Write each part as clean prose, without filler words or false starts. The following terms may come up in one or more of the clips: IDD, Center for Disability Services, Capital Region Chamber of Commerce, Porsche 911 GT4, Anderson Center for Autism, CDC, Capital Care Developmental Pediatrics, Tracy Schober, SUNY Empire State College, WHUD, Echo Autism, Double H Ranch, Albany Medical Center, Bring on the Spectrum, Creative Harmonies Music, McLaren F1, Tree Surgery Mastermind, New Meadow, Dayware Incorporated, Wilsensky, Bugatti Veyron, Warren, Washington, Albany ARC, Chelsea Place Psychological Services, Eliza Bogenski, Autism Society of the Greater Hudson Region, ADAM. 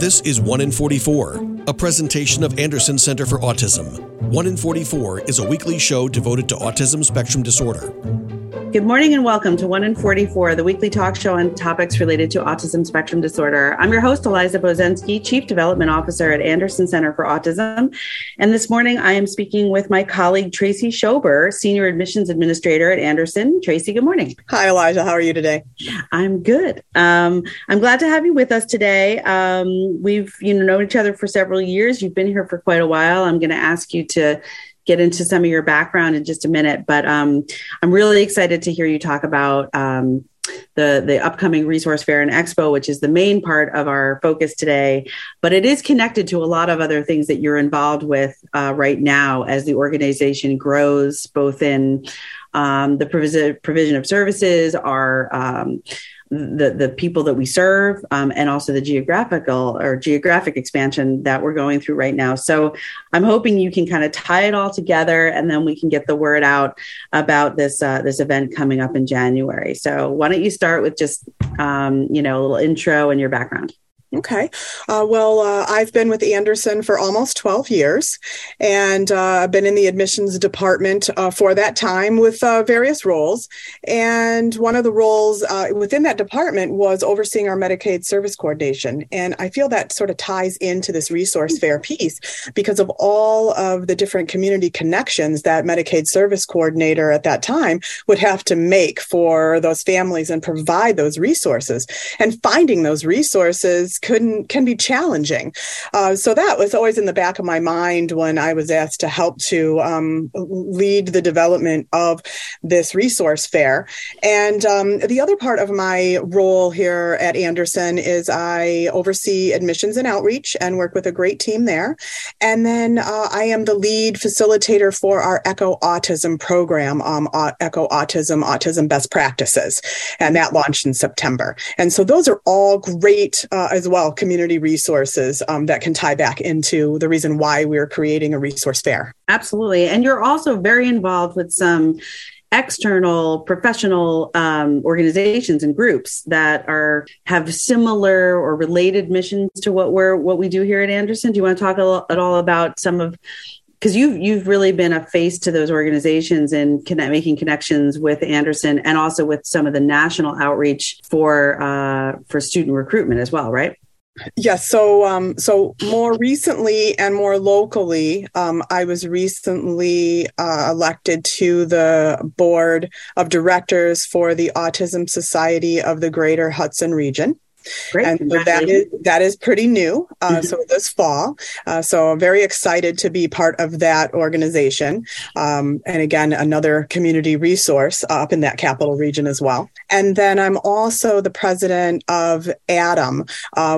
This is 1 in 44, a presentation of Anderson Center for Autism. 1 in 44 is a weekly show devoted to autism spectrum disorder. Good morning and welcome to 1 in 44, the weekly talk show on topics related to autism spectrum disorder. I'm your host, Eliza Bogenski, Chief Development Officer at Anderson Center for Autism. And this morning, I am speaking with my colleague, Tracy Schober, Senior Admissions Administrator at Anderson. Tracy, good morning. Hi, Eliza. How are you today? I'm good. I'm glad to have you with us today. We've known each other for several years. You've been here for quite a while. I'm going to ask you to get into some of your background in just a minute, but I'm really excited to hear you talk about the upcoming Resource Fair and Expo, which is the main part of our focus today, but it is connected to a lot of other things that you're involved with right now as the organization grows, both in the provision of services, our the people that we serve, and also the geographic expansion that we're going through right now. So I'm hoping you can kind of tie it all together, and then we can get the word out about this this event coming up in January. So why don't you start with just a little intro and your background? Okay. I've been with Anderson for almost 12 years, and I've been in the admissions department for that time with various roles. And one of the roles within that department was overseeing our Medicaid service coordination. And I feel that sort of ties into this resource fair piece because of all of the different community connections that Medicaid service coordinator at that time would have to make for those families and provide those resources. And finding those resources can be challenging. So that was always in the back of my mind when I was asked to help to lead the development of this resource fair. And the other part of my role here at Anderson is I oversee admissions and outreach and work with a great team there. And then I am the lead facilitator for our Echo Autism program, Echo Autism Best Practices. And that launched in September. And so those are all great as well, community resources that can tie back into the reason why we're creating a resource fair. Absolutely. And you're also very involved with some external professional organizations and groups that have similar or related missions to what we do here at Anderson. Do you want to talk at all about some of, because you've really been a face to those organizations and making connections with Anderson and also with some of the national outreach for student recruitment as well, right? Yes. So more recently and more locally, I was recently elected to the board of directors for the Autism Society of the Greater Hudson Region. Great. And so that is pretty new. So this fall. So I'm very excited to be part of that organization. And again, another community resource up in that Capital Region as well. And then I'm also the president of ADAM,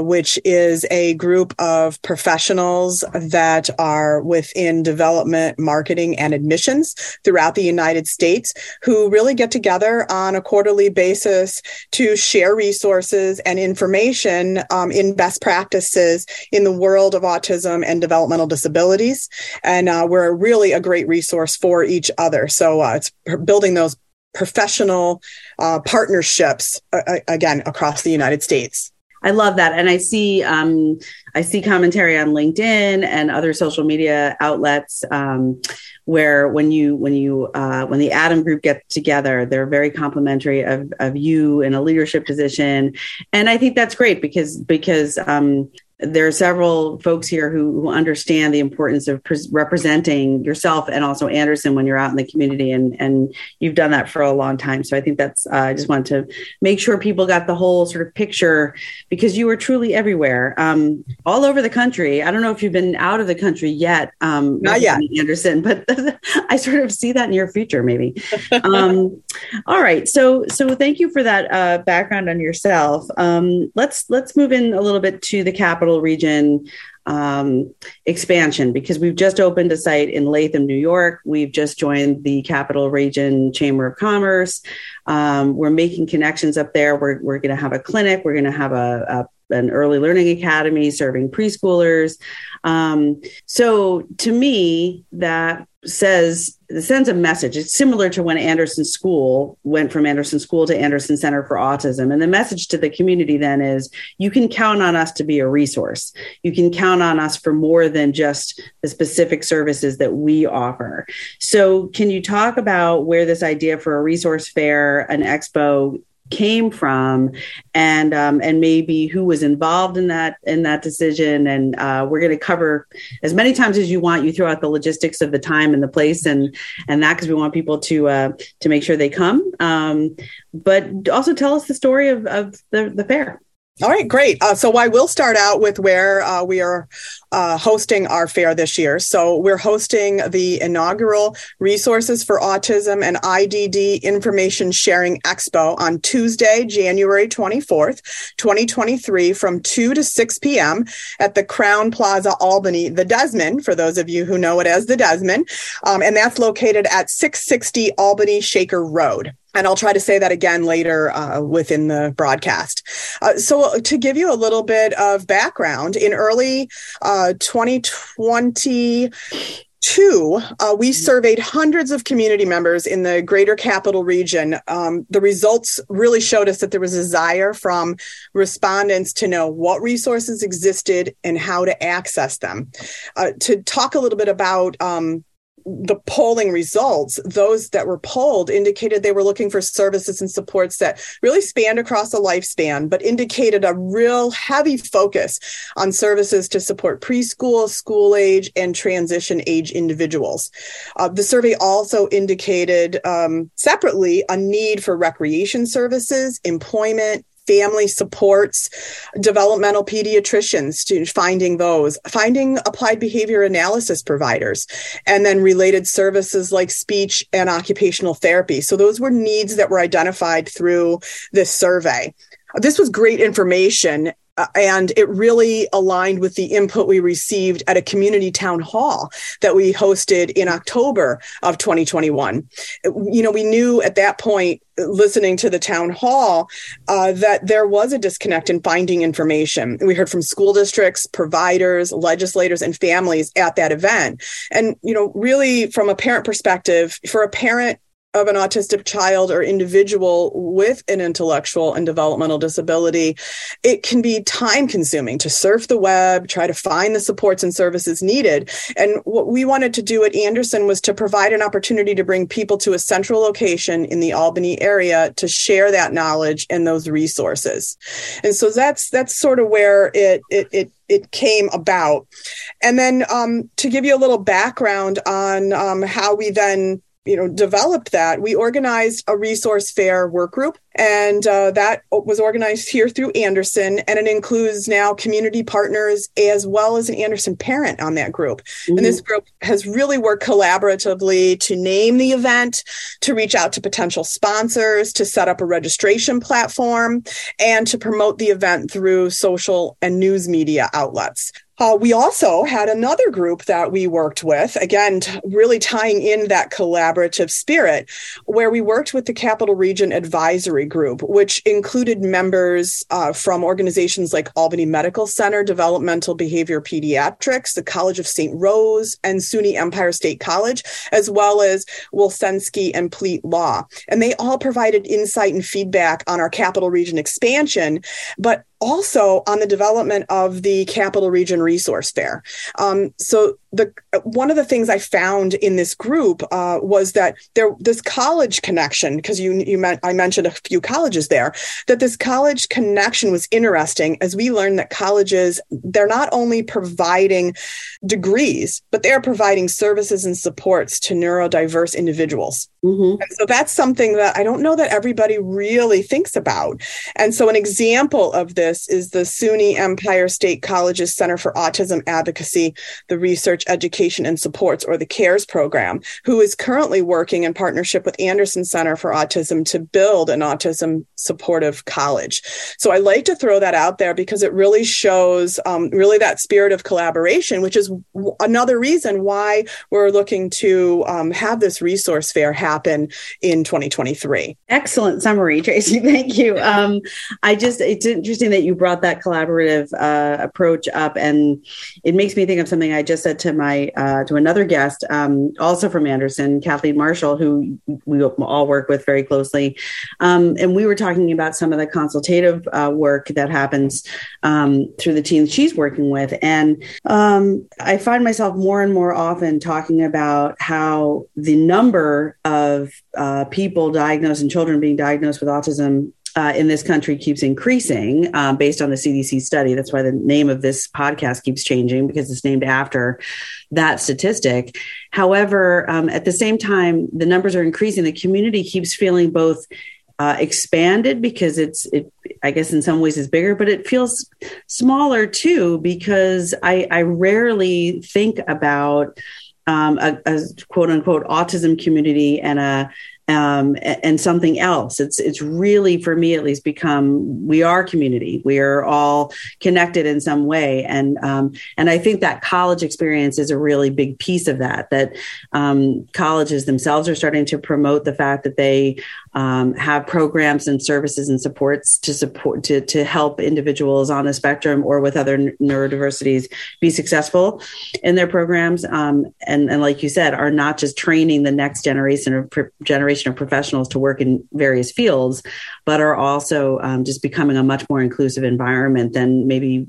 which is a group of professionals that are within development, marketing, and admissions throughout the United States who really get together on a quarterly basis to share resources and information in best practices in the world of autism and developmental disabilities. And we're really a great resource for each other. So it's building those professional partnerships, again, across the United States. I love that. And I see commentary on LinkedIn and other social media outlets where when the ADAM group gets together, they're very complimentary of you in a leadership position. And I think that's great because there are several folks here who understand the importance of representing yourself and also Anderson when you're out in the community, and you've done that for a long time. So I think that's, I just wanted to make sure people got the whole sort of picture because you were truly everywhere, all over the country. I don't know if you've been out of the country yet, not yet, Anderson, but I sort of see that in your future, maybe. All right. So thank you for that background on yourself. Let's move in a little bit to the Capital Region expansion, because we've just opened a site in Latham, New York. We've just joined the Capital Region Chamber of Commerce. We're making connections up there. We're going to have a clinic. We're going to have a an early learning academy serving preschoolers. So to me, that says, it sends a message. It's similar to when Anderson School went from Anderson School to Anderson Center for Autism. And the message to the community then is, you can count on us to be a resource. You can count on us for more than just the specific services that we offer. So can you talk about where this idea for a resource fair, an expo, came from, and maybe who was involved in that decision? And we're going to cover as many times as you want. You throw out the logistics of the time and the place and that, because we want people to make sure they come. But also tell us the story of the fair. All right, great. So I will start out with where we are hosting our fair this year. So we're hosting the inaugural Resources for Autism and IDD Information Sharing Expo on Tuesday, January 24th, 2023, from 2 to 6 p.m. at the Crowne Plaza Albany, the Desmond, for those of you who know it as the Desmond. And that's located at 660 Albany Shaker Road. And I'll try to say that again later within the broadcast. So to give you a little bit of background, in early 2022, we surveyed hundreds of community members in the greater Capital Region. The results really showed us that there was a desire from respondents to know what resources existed and how to access them. To talk a little bit about the polling results, those that were polled indicated they were looking for services and supports that really spanned across a lifespan, but indicated a real heavy focus on services to support preschool, school age, and transition age individuals. The survey also indicated separately a need for recreation services, employment, family supports, developmental pediatricians, finding applied behavior analysis providers, and then related services like speech and occupational therapy. So those were needs that were identified through this survey. This was great information, and it really aligned with the input we received at a community town hall that we hosted in October of 2021. You know, we knew at that point, listening to the town hall, that there was a disconnect in finding information. We heard from school districts, providers, legislators, and families at that event. And, you know, really from a parent perspective, for a parent of an autistic child or individual with an intellectual and developmental disability, it can be time consuming to surf the web, try to find the supports and services needed. And what we wanted to do at Anderson was to provide an opportunity to bring people to a central location in the Albany area to share that knowledge and those resources. And so that's sort of where it came about. And then to give you a little background on how we then developed that, we organized a resource fair work group, and that was organized here through Anderson, and it includes now community partners as well as an Anderson parent on that group. Mm-hmm. And this group has really worked collaboratively to name the event, to reach out to potential sponsors, to set up a registration platform, and to promote the event through social and news media outlets. We also had another group that we worked with, again, really tying in that collaborative spirit, where we worked with the Capital Region Advisory Group, which included members from organizations like Albany Medical Center, Developmental Behavior Pediatrics, the College of St. Rose, and SUNY Empire State College, as well as Wilsensky and Pleat Law. And they all provided insight and feedback on our Capital Region expansion, but also on the development of the Capital Region Resource Fair. So one of the things I found in this group was that this college connection, because I mentioned a few colleges there, that this college connection was interesting, as we learned that colleges, they're not only providing degrees, but they're providing services and supports to neurodiverse individuals. Mm-hmm. And so that's something that I don't know that everybody really thinks about. And so an example of this is the SUNY Empire State College's Center for Autism Advocacy, the Research Research, Education, and Supports, or the CARES program, who is currently working in partnership with Anderson Center for Autism to build an autism supportive college. So I like to throw that out there because it really shows really that spirit of collaboration, which is another reason why we're looking to have this resource fair happen in 2023. Excellent summary, Tracy. Thank you. It's interesting that you brought that collaborative approach up, and it makes me think of something I just said to my to another guest, also from Anderson, Kathleen Marshall, who we all work with very closely, and we were talking about some of the consultative work that happens through the teens she's working with, and I find myself more and more often talking about how the number of people diagnosed and children being diagnosed with autism in this country keeps increasing based on the CDC study. That's why the name of this podcast keeps changing, because it's named after that statistic. However, at the same time, the numbers are increasing. The community keeps feeling both expanded because it I guess in some ways is bigger, but it feels smaller too, because I rarely think about a quote unquote autism community and and something else. It's really, for me at least, become, we are community. We are all connected in some way. And I think that college experience is a really big piece of that, colleges themselves are starting to promote the fact that they have programs and services and supports to help individuals on the spectrum or with other neurodiversities be successful in their programs. And like you said, are not just training the next generation of professionals to work in various fields, but are also just becoming a much more inclusive environment than maybe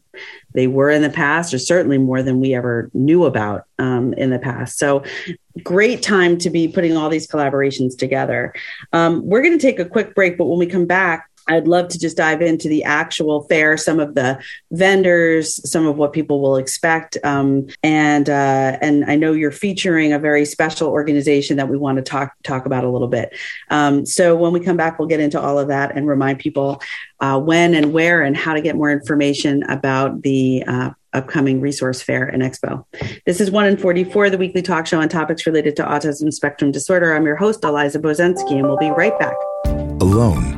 they were in the past, or certainly more than we ever knew about in the past. So great time to be putting all these collaborations together. We're going to take a quick break, but when we come back, I'd love to just dive into the actual fair, some of the vendors, some of what people will expect. And I know you're featuring a very special organization that we want to talk about a little bit. So when we come back, we'll get into all of that and remind people when and where and how to get more information about the upcoming resource fair and expo. This is 1 in 44, the weekly talk show on topics related to autism spectrum disorder. I'm your host, Eliza Bogenski, and we'll be right back. Alone,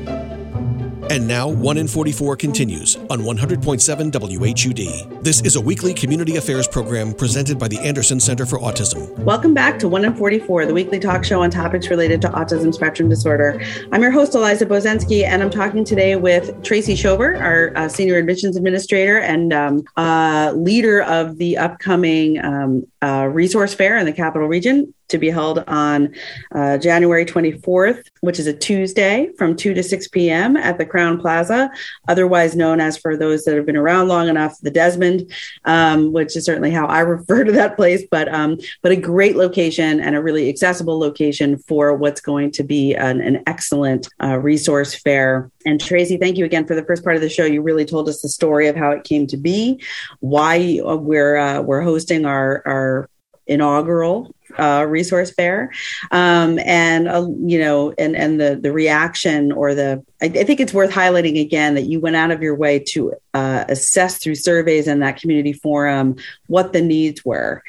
And now, 1 in 44 continues on 100.7 WHUD. This is a weekly community affairs program presented by the Anderson Center for Autism. Welcome back to 1 in 44, the weekly talk show on topics related to autism spectrum disorder. I'm your host, Eliza Bogenski, and I'm talking today with Tracy Schober, our senior admissions administrator and leader of the upcoming resource fair in the Capital Region, to be held on January 24th, which is a Tuesday, from 2 to 6 p.m. at the Crowne Plaza, otherwise known as, for those that have been around long enough, the Desmond, which is certainly how I refer to that place, but a great location and a really accessible location for what's going to be an excellent resource fair. And Tracy, thank you again for the first part of the show. You really told us the story of how it came to be, why we're hosting our inaugural resource fair, and the reaction, or I think it's worth highlighting again that you went out of your way to assess through surveys and that community forum what the needs were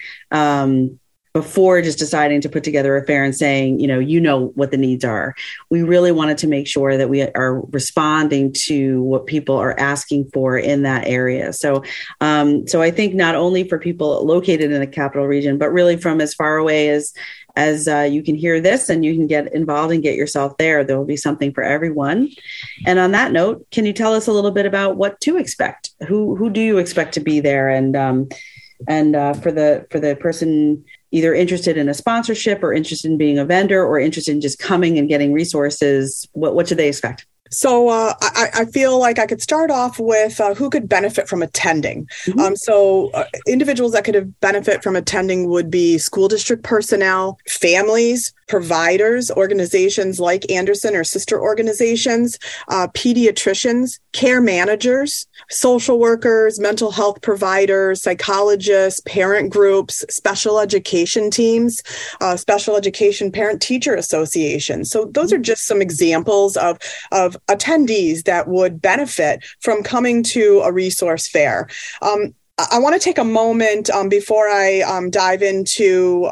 before just deciding to put together a fair and saying, you know what the needs are. We really wanted to make sure that we are responding to what people are asking for in that area. So I think not only for people located in the Capital Region, but really from as far away as you can hear this and you can get involved and get yourself there. There will be something for everyone. And on that note, can you tell us a little bit about what to expect? Who do you expect to be there? And for the person either interested in a sponsorship or interested in being a vendor or interested in just coming and getting resources, what should they expect? So I feel like I could start off with who could benefit from attending. Mm-hmm. So individuals that could benefit from attending would be school district personnel, families, providers, organizations like Anderson or sister organizations, pediatricians, care managers, social workers, mental health providers, psychologists, parent groups, special education teams, special education parent-teacher associations. So those are just some examples of attendees that would benefit from coming to a resource fair. I want to take a moment before I dive into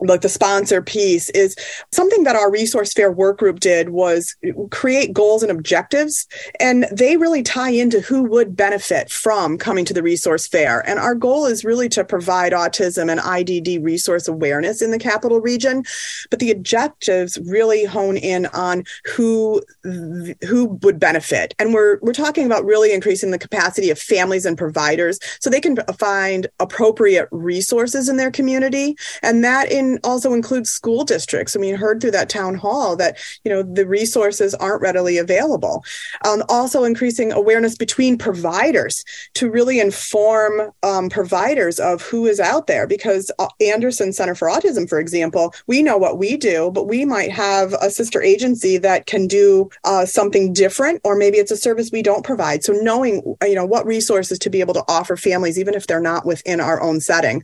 like the sponsor piece. Is something that our resource fair work group did was create goals and objectives, and they really tie into who would benefit from coming to the resource fair. And our goal is really to provide autism and IDD resource awareness in the Capital Region, but the objectives really hone in on who would benefit. And we're talking about really increasing the capacity of families and providers so they can find appropriate resources in their community. And that also includes school districts. I mean, heard through that town hall that, you know, the resources aren't readily available. Also increasing awareness between providers to really inform providers of who is out there, because Anderson Center for Autism, for example, we know what we do, but we might have a sister agency that can do something different, or maybe it's a service we don't provide. So knowing, you know, what resources to be able to offer families, even if they're not within our own setting.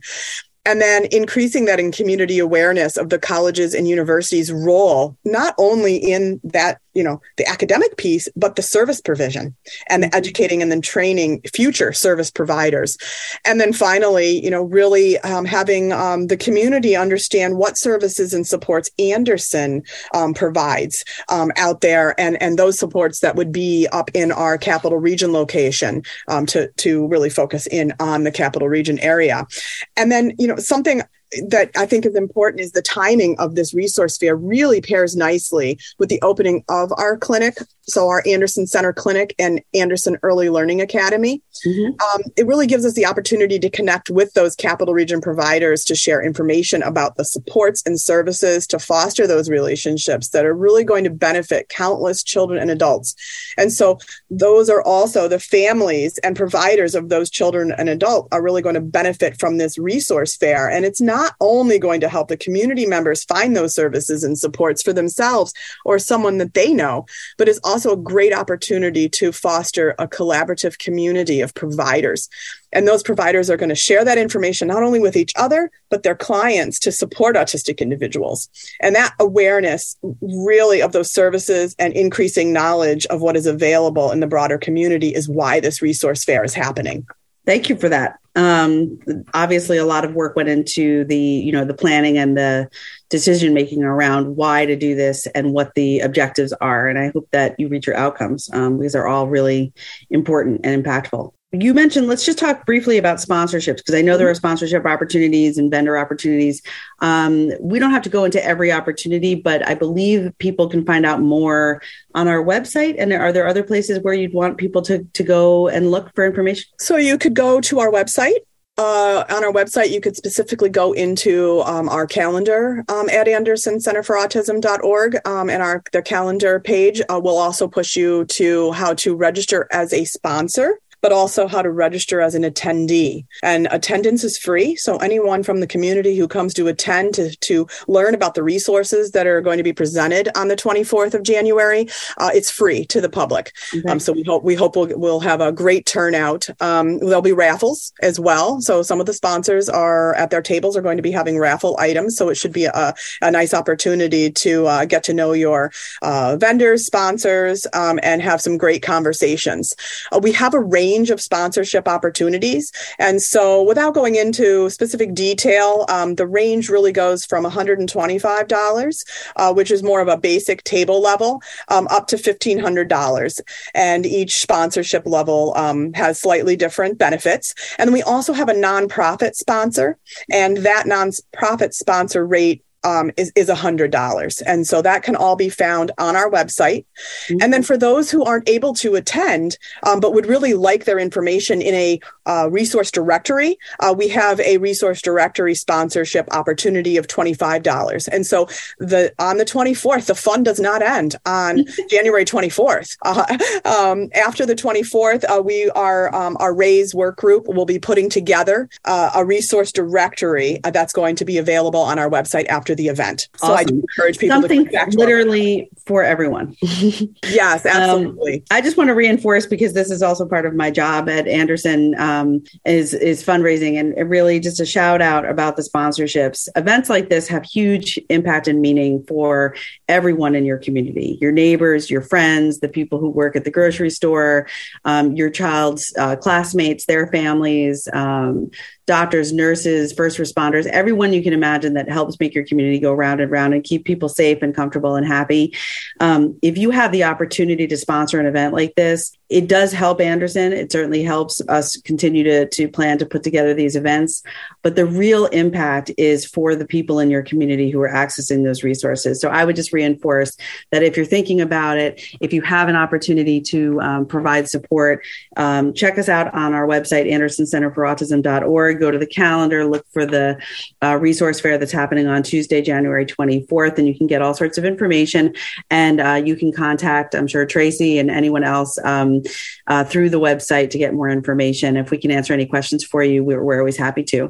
And then increasing that in community awareness of the colleges and universities' role, not only in that, you know, the academic piece, but the service provision and the educating and then training future service providers. And then finally, you know, really having the community understand what services and supports Anderson provides out there, and those supports that would be up in our Capital Region location to really focus in on the Capital Region area. And then, you know, something that I think is important is the timing of this resource fair really pairs nicely with the opening of our clinic. So our Anderson Center Clinic and Anderson Early Learning Academy. Mm-hmm. It really gives us the opportunity to connect with those Capital Region providers to share information about the supports and services to foster those relationships that are really going to benefit countless children and adults. And so those are also the families and providers of those children and adults are really going to benefit from this resource fair. And it's not only going to help the community members find those services and supports for themselves or someone that they know, but it's also a great opportunity to foster a collaborative community of providers. And those providers are going to share that information not only with each other, but their clients to support autistic individuals. And that awareness really of those services and increasing knowledge of what is available in the broader community is why this resource fair is happening. Thank you for that. Obviously, a lot of work went into the, you know, the planning and the decision making around why to do this and what the objectives are. And I hope that you reach your outcomes. These are all really important and impactful. You mentioned, let's just talk briefly about sponsorships, because I know there are sponsorship opportunities and vendor opportunities. We don't have to go into every opportunity, but I believe people can find out more on our website. And are there other places where you'd want people to go and look for information? So you could go to our website. On our website, you could specifically go into our calendar at andersoncenterforautism.org, and their calendar page will also push you to how to register as a sponsor, but also how to register as an attendee. And attendance is free. So anyone from the community who comes to attend to learn about the resources that are going to be presented on the 24th of January, it's free to the public. Okay. So we hope we'll have a great turnout. There'll be raffles as well. So some of the sponsors are at their tables are going to be having raffle items. So it should be a nice opportunity to get to know your vendors, sponsors, and have some great conversations. We have a range of sponsorship opportunities. And so without going into specific detail, the range really goes from $125, which is more of a basic table level, up to $1,500. And each sponsorship level has slightly different benefits. And we also have a nonprofit sponsor, and that nonprofit sponsor rate is $100. And so that can all be found on our website. Mm-hmm. And then for those who aren't able to attend, but would really like their information in a resource directory, we have a resource directory sponsorship opportunity of $25. And so on the 24th, the fun does not end on January 24th. After the 24th, our RAISE work group will be putting together a resource directory that's going to be available on our website after the event. Awesome. So I do encourage people to come back to literally for everyone. Yes, absolutely. I just want to reinforce, because this is also part of my job at Anderson, is fundraising, and really just a shout out about the sponsorships. Events like this have huge impact and meaning for everyone in your community, your neighbors, your friends, the people who work at the grocery store, your child's classmates, their families, doctors, nurses, first responders, everyone you can imagine that helps make your community go round and round and keep people safe and comfortable and happy. If you have the opportunity to sponsor an event like this, it does help Anderson. It certainly helps us continue to plan to put together these events. But the real impact is for the people in your community who are accessing those resources. So I would just reinforce that if you're thinking about it, if you have an opportunity to provide support, check us out on our website, andersoncenterforautism.org. Go to the calendar, look for the resource fair that's happening on Tuesday, January 24th, and you can get all sorts of information. And you can contact, I'm sure, Tracy and anyone else through the website to get more information. If we can answer any questions for you, we're always happy to.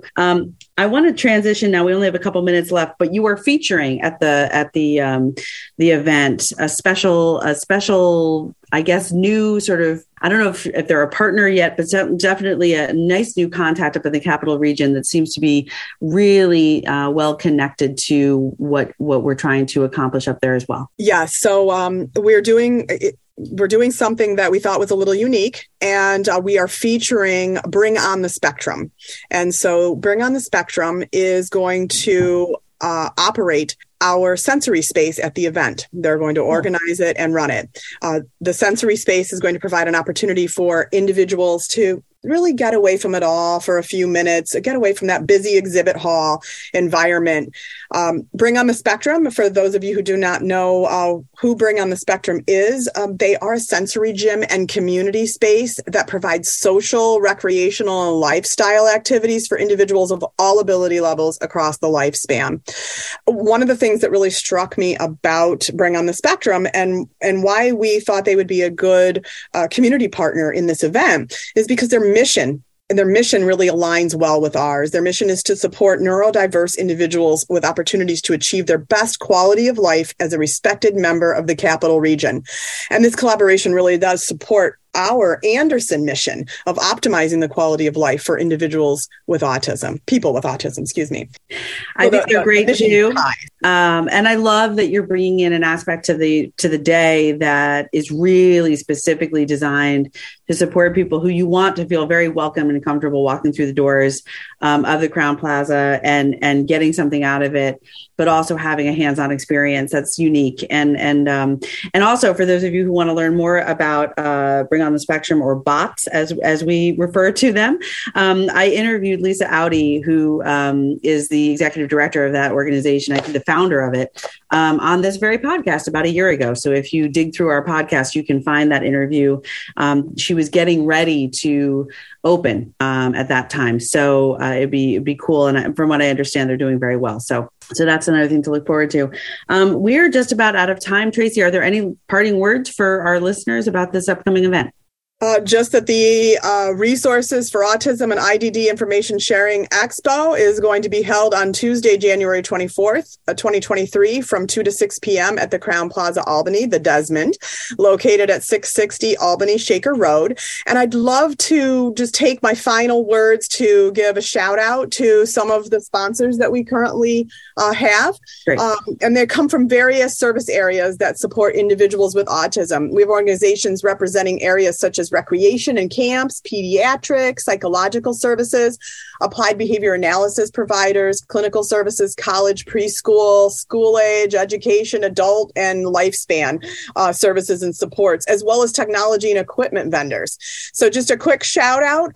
I want to transition now. We only have a couple minutes left, but you are featuring at the event a special, I guess, new sort of, I don't know if they're a partner yet, but definitely a nice new contact up in the Capital Region that seems to be really well connected to what we're trying to accomplish up there as well. Yeah. So we're doing something that we thought was a little unique, and we are featuring Bring on the Spectrum. And so Bring on the Spectrum is going to operate our sensory space at the event. They're going to organize it and run it. The sensory space is going to provide an opportunity for individuals to really get away from it all for a few minutes, get away from that busy exhibit hall environment. Bring on the Spectrum, for those of you who do not know who Bring on the Spectrum is, they are a sensory gym and community space that provides social, recreational, and lifestyle activities for individuals of all ability levels across the lifespan. One of the things that really struck me about Bring on the Spectrum and why we thought they would be a good community partner in this event is because they're their mission really aligns well with ours. Their mission is to support neurodiverse individuals with opportunities to achieve their best quality of life as a respected member of the Capital Region. And this collaboration really does support our Anderson mission of optimizing the quality of life for people with autism, excuse me. I think they're great to do. And I love that you're bringing in an aspect to the day that is really specifically designed to support people who you want to feel very welcome and comfortable walking through the doors of the Crowne Plaza and getting something out of it, but also having a hands-on experience that's unique. And also for those of you who want to learn more about Bring on the Spectrum, or BOTS as we refer to them, I interviewed Lisa Audi, who is the executive director of that organization, I think the founder of it, on this very podcast about a year ago. So if you dig through our podcast, you can find that interview. She was getting ready to open at that time. So it'd be cool. And from what I understand, they're doing very well. So that's another thing to look forward to. We're just about out of time. Tracy, are there any parting words for our listeners about this upcoming event? Just that the Resources for Autism and IDD Information Sharing Expo is going to be held on Tuesday, January 24th, 2023 from 2 to 6 p.m. at the Crowne Plaza Albany, the Desmond, located at 660 Albany Shaker Road. And I'd love to just take my final words to give a shout out to some of the sponsors that we currently have. And they come from various service areas that support individuals with autism. We have organizations representing areas such as recreation and camps, pediatrics, psychological services, applied behavior analysis providers, clinical services, college, preschool, school age, education, adult, and lifespan services and supports, as well as technology and equipment vendors. So just a quick shout out,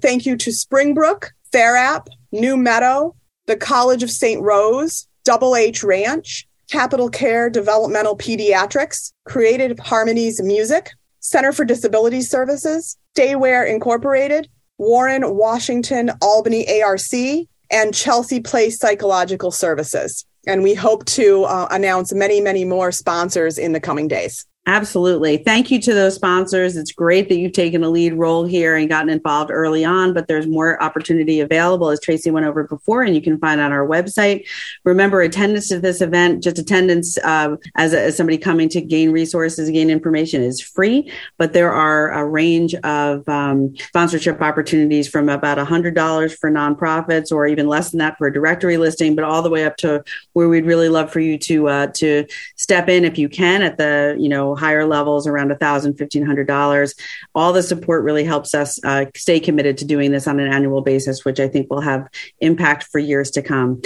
thank you to Springbrook, Therap, New Meadow, the College of St. Rose, Double H Ranch, Capital Care Developmental Pediatrics, Creative Harmonies Music, Center for Disability Services, Dayware Incorporated, Warren, Washington, Albany ARC, and Chelsea Place Psychological Services. And we hope to announce many, many more sponsors in the coming days. Absolutely. Thank you to those sponsors. It's great that you've taken a lead role here and gotten involved early on, but there's more opportunity available, as Tracy went over before, and you can find on our website. Remember, attendance to this event, just attendance as somebody coming to gain resources, gain information, is free, but there are a range of sponsorship opportunities from about $100 for nonprofits, or even less than that for a directory listing, but all the way up to where we'd really love for you to step in if you can at the, higher levels, around $1,000, $1,500. All the support really helps us stay committed to doing this on an annual basis, which I think will have impact for years to come.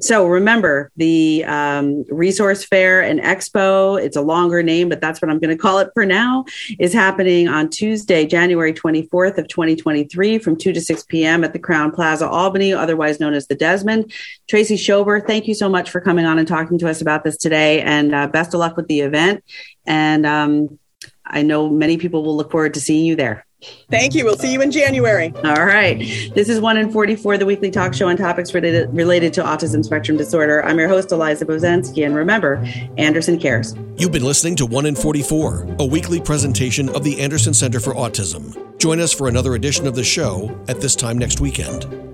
So remember the Resource Fair and Expo, it's a longer name, but that's what I'm going to call it for now, is happening on Tuesday, January 24th of 2023 from 2 to 6 p.m. at the Crowne Plaza Albany, otherwise known as the Desmond. Tracy Schober, thank you so much for coming on and talking to us about this today, and best of luck with the event. And I know many people will look forward to seeing you there. Thank you. We'll see you in January. All right. This is 1 in 44, the weekly talk show on topics related to autism spectrum disorder. I'm your host, Eliza Bogenski. And remember, Anderson cares. You've been listening to 1 in 44, a weekly presentation of the Anderson Center for Autism. Join us for another edition of the show at this time next weekend.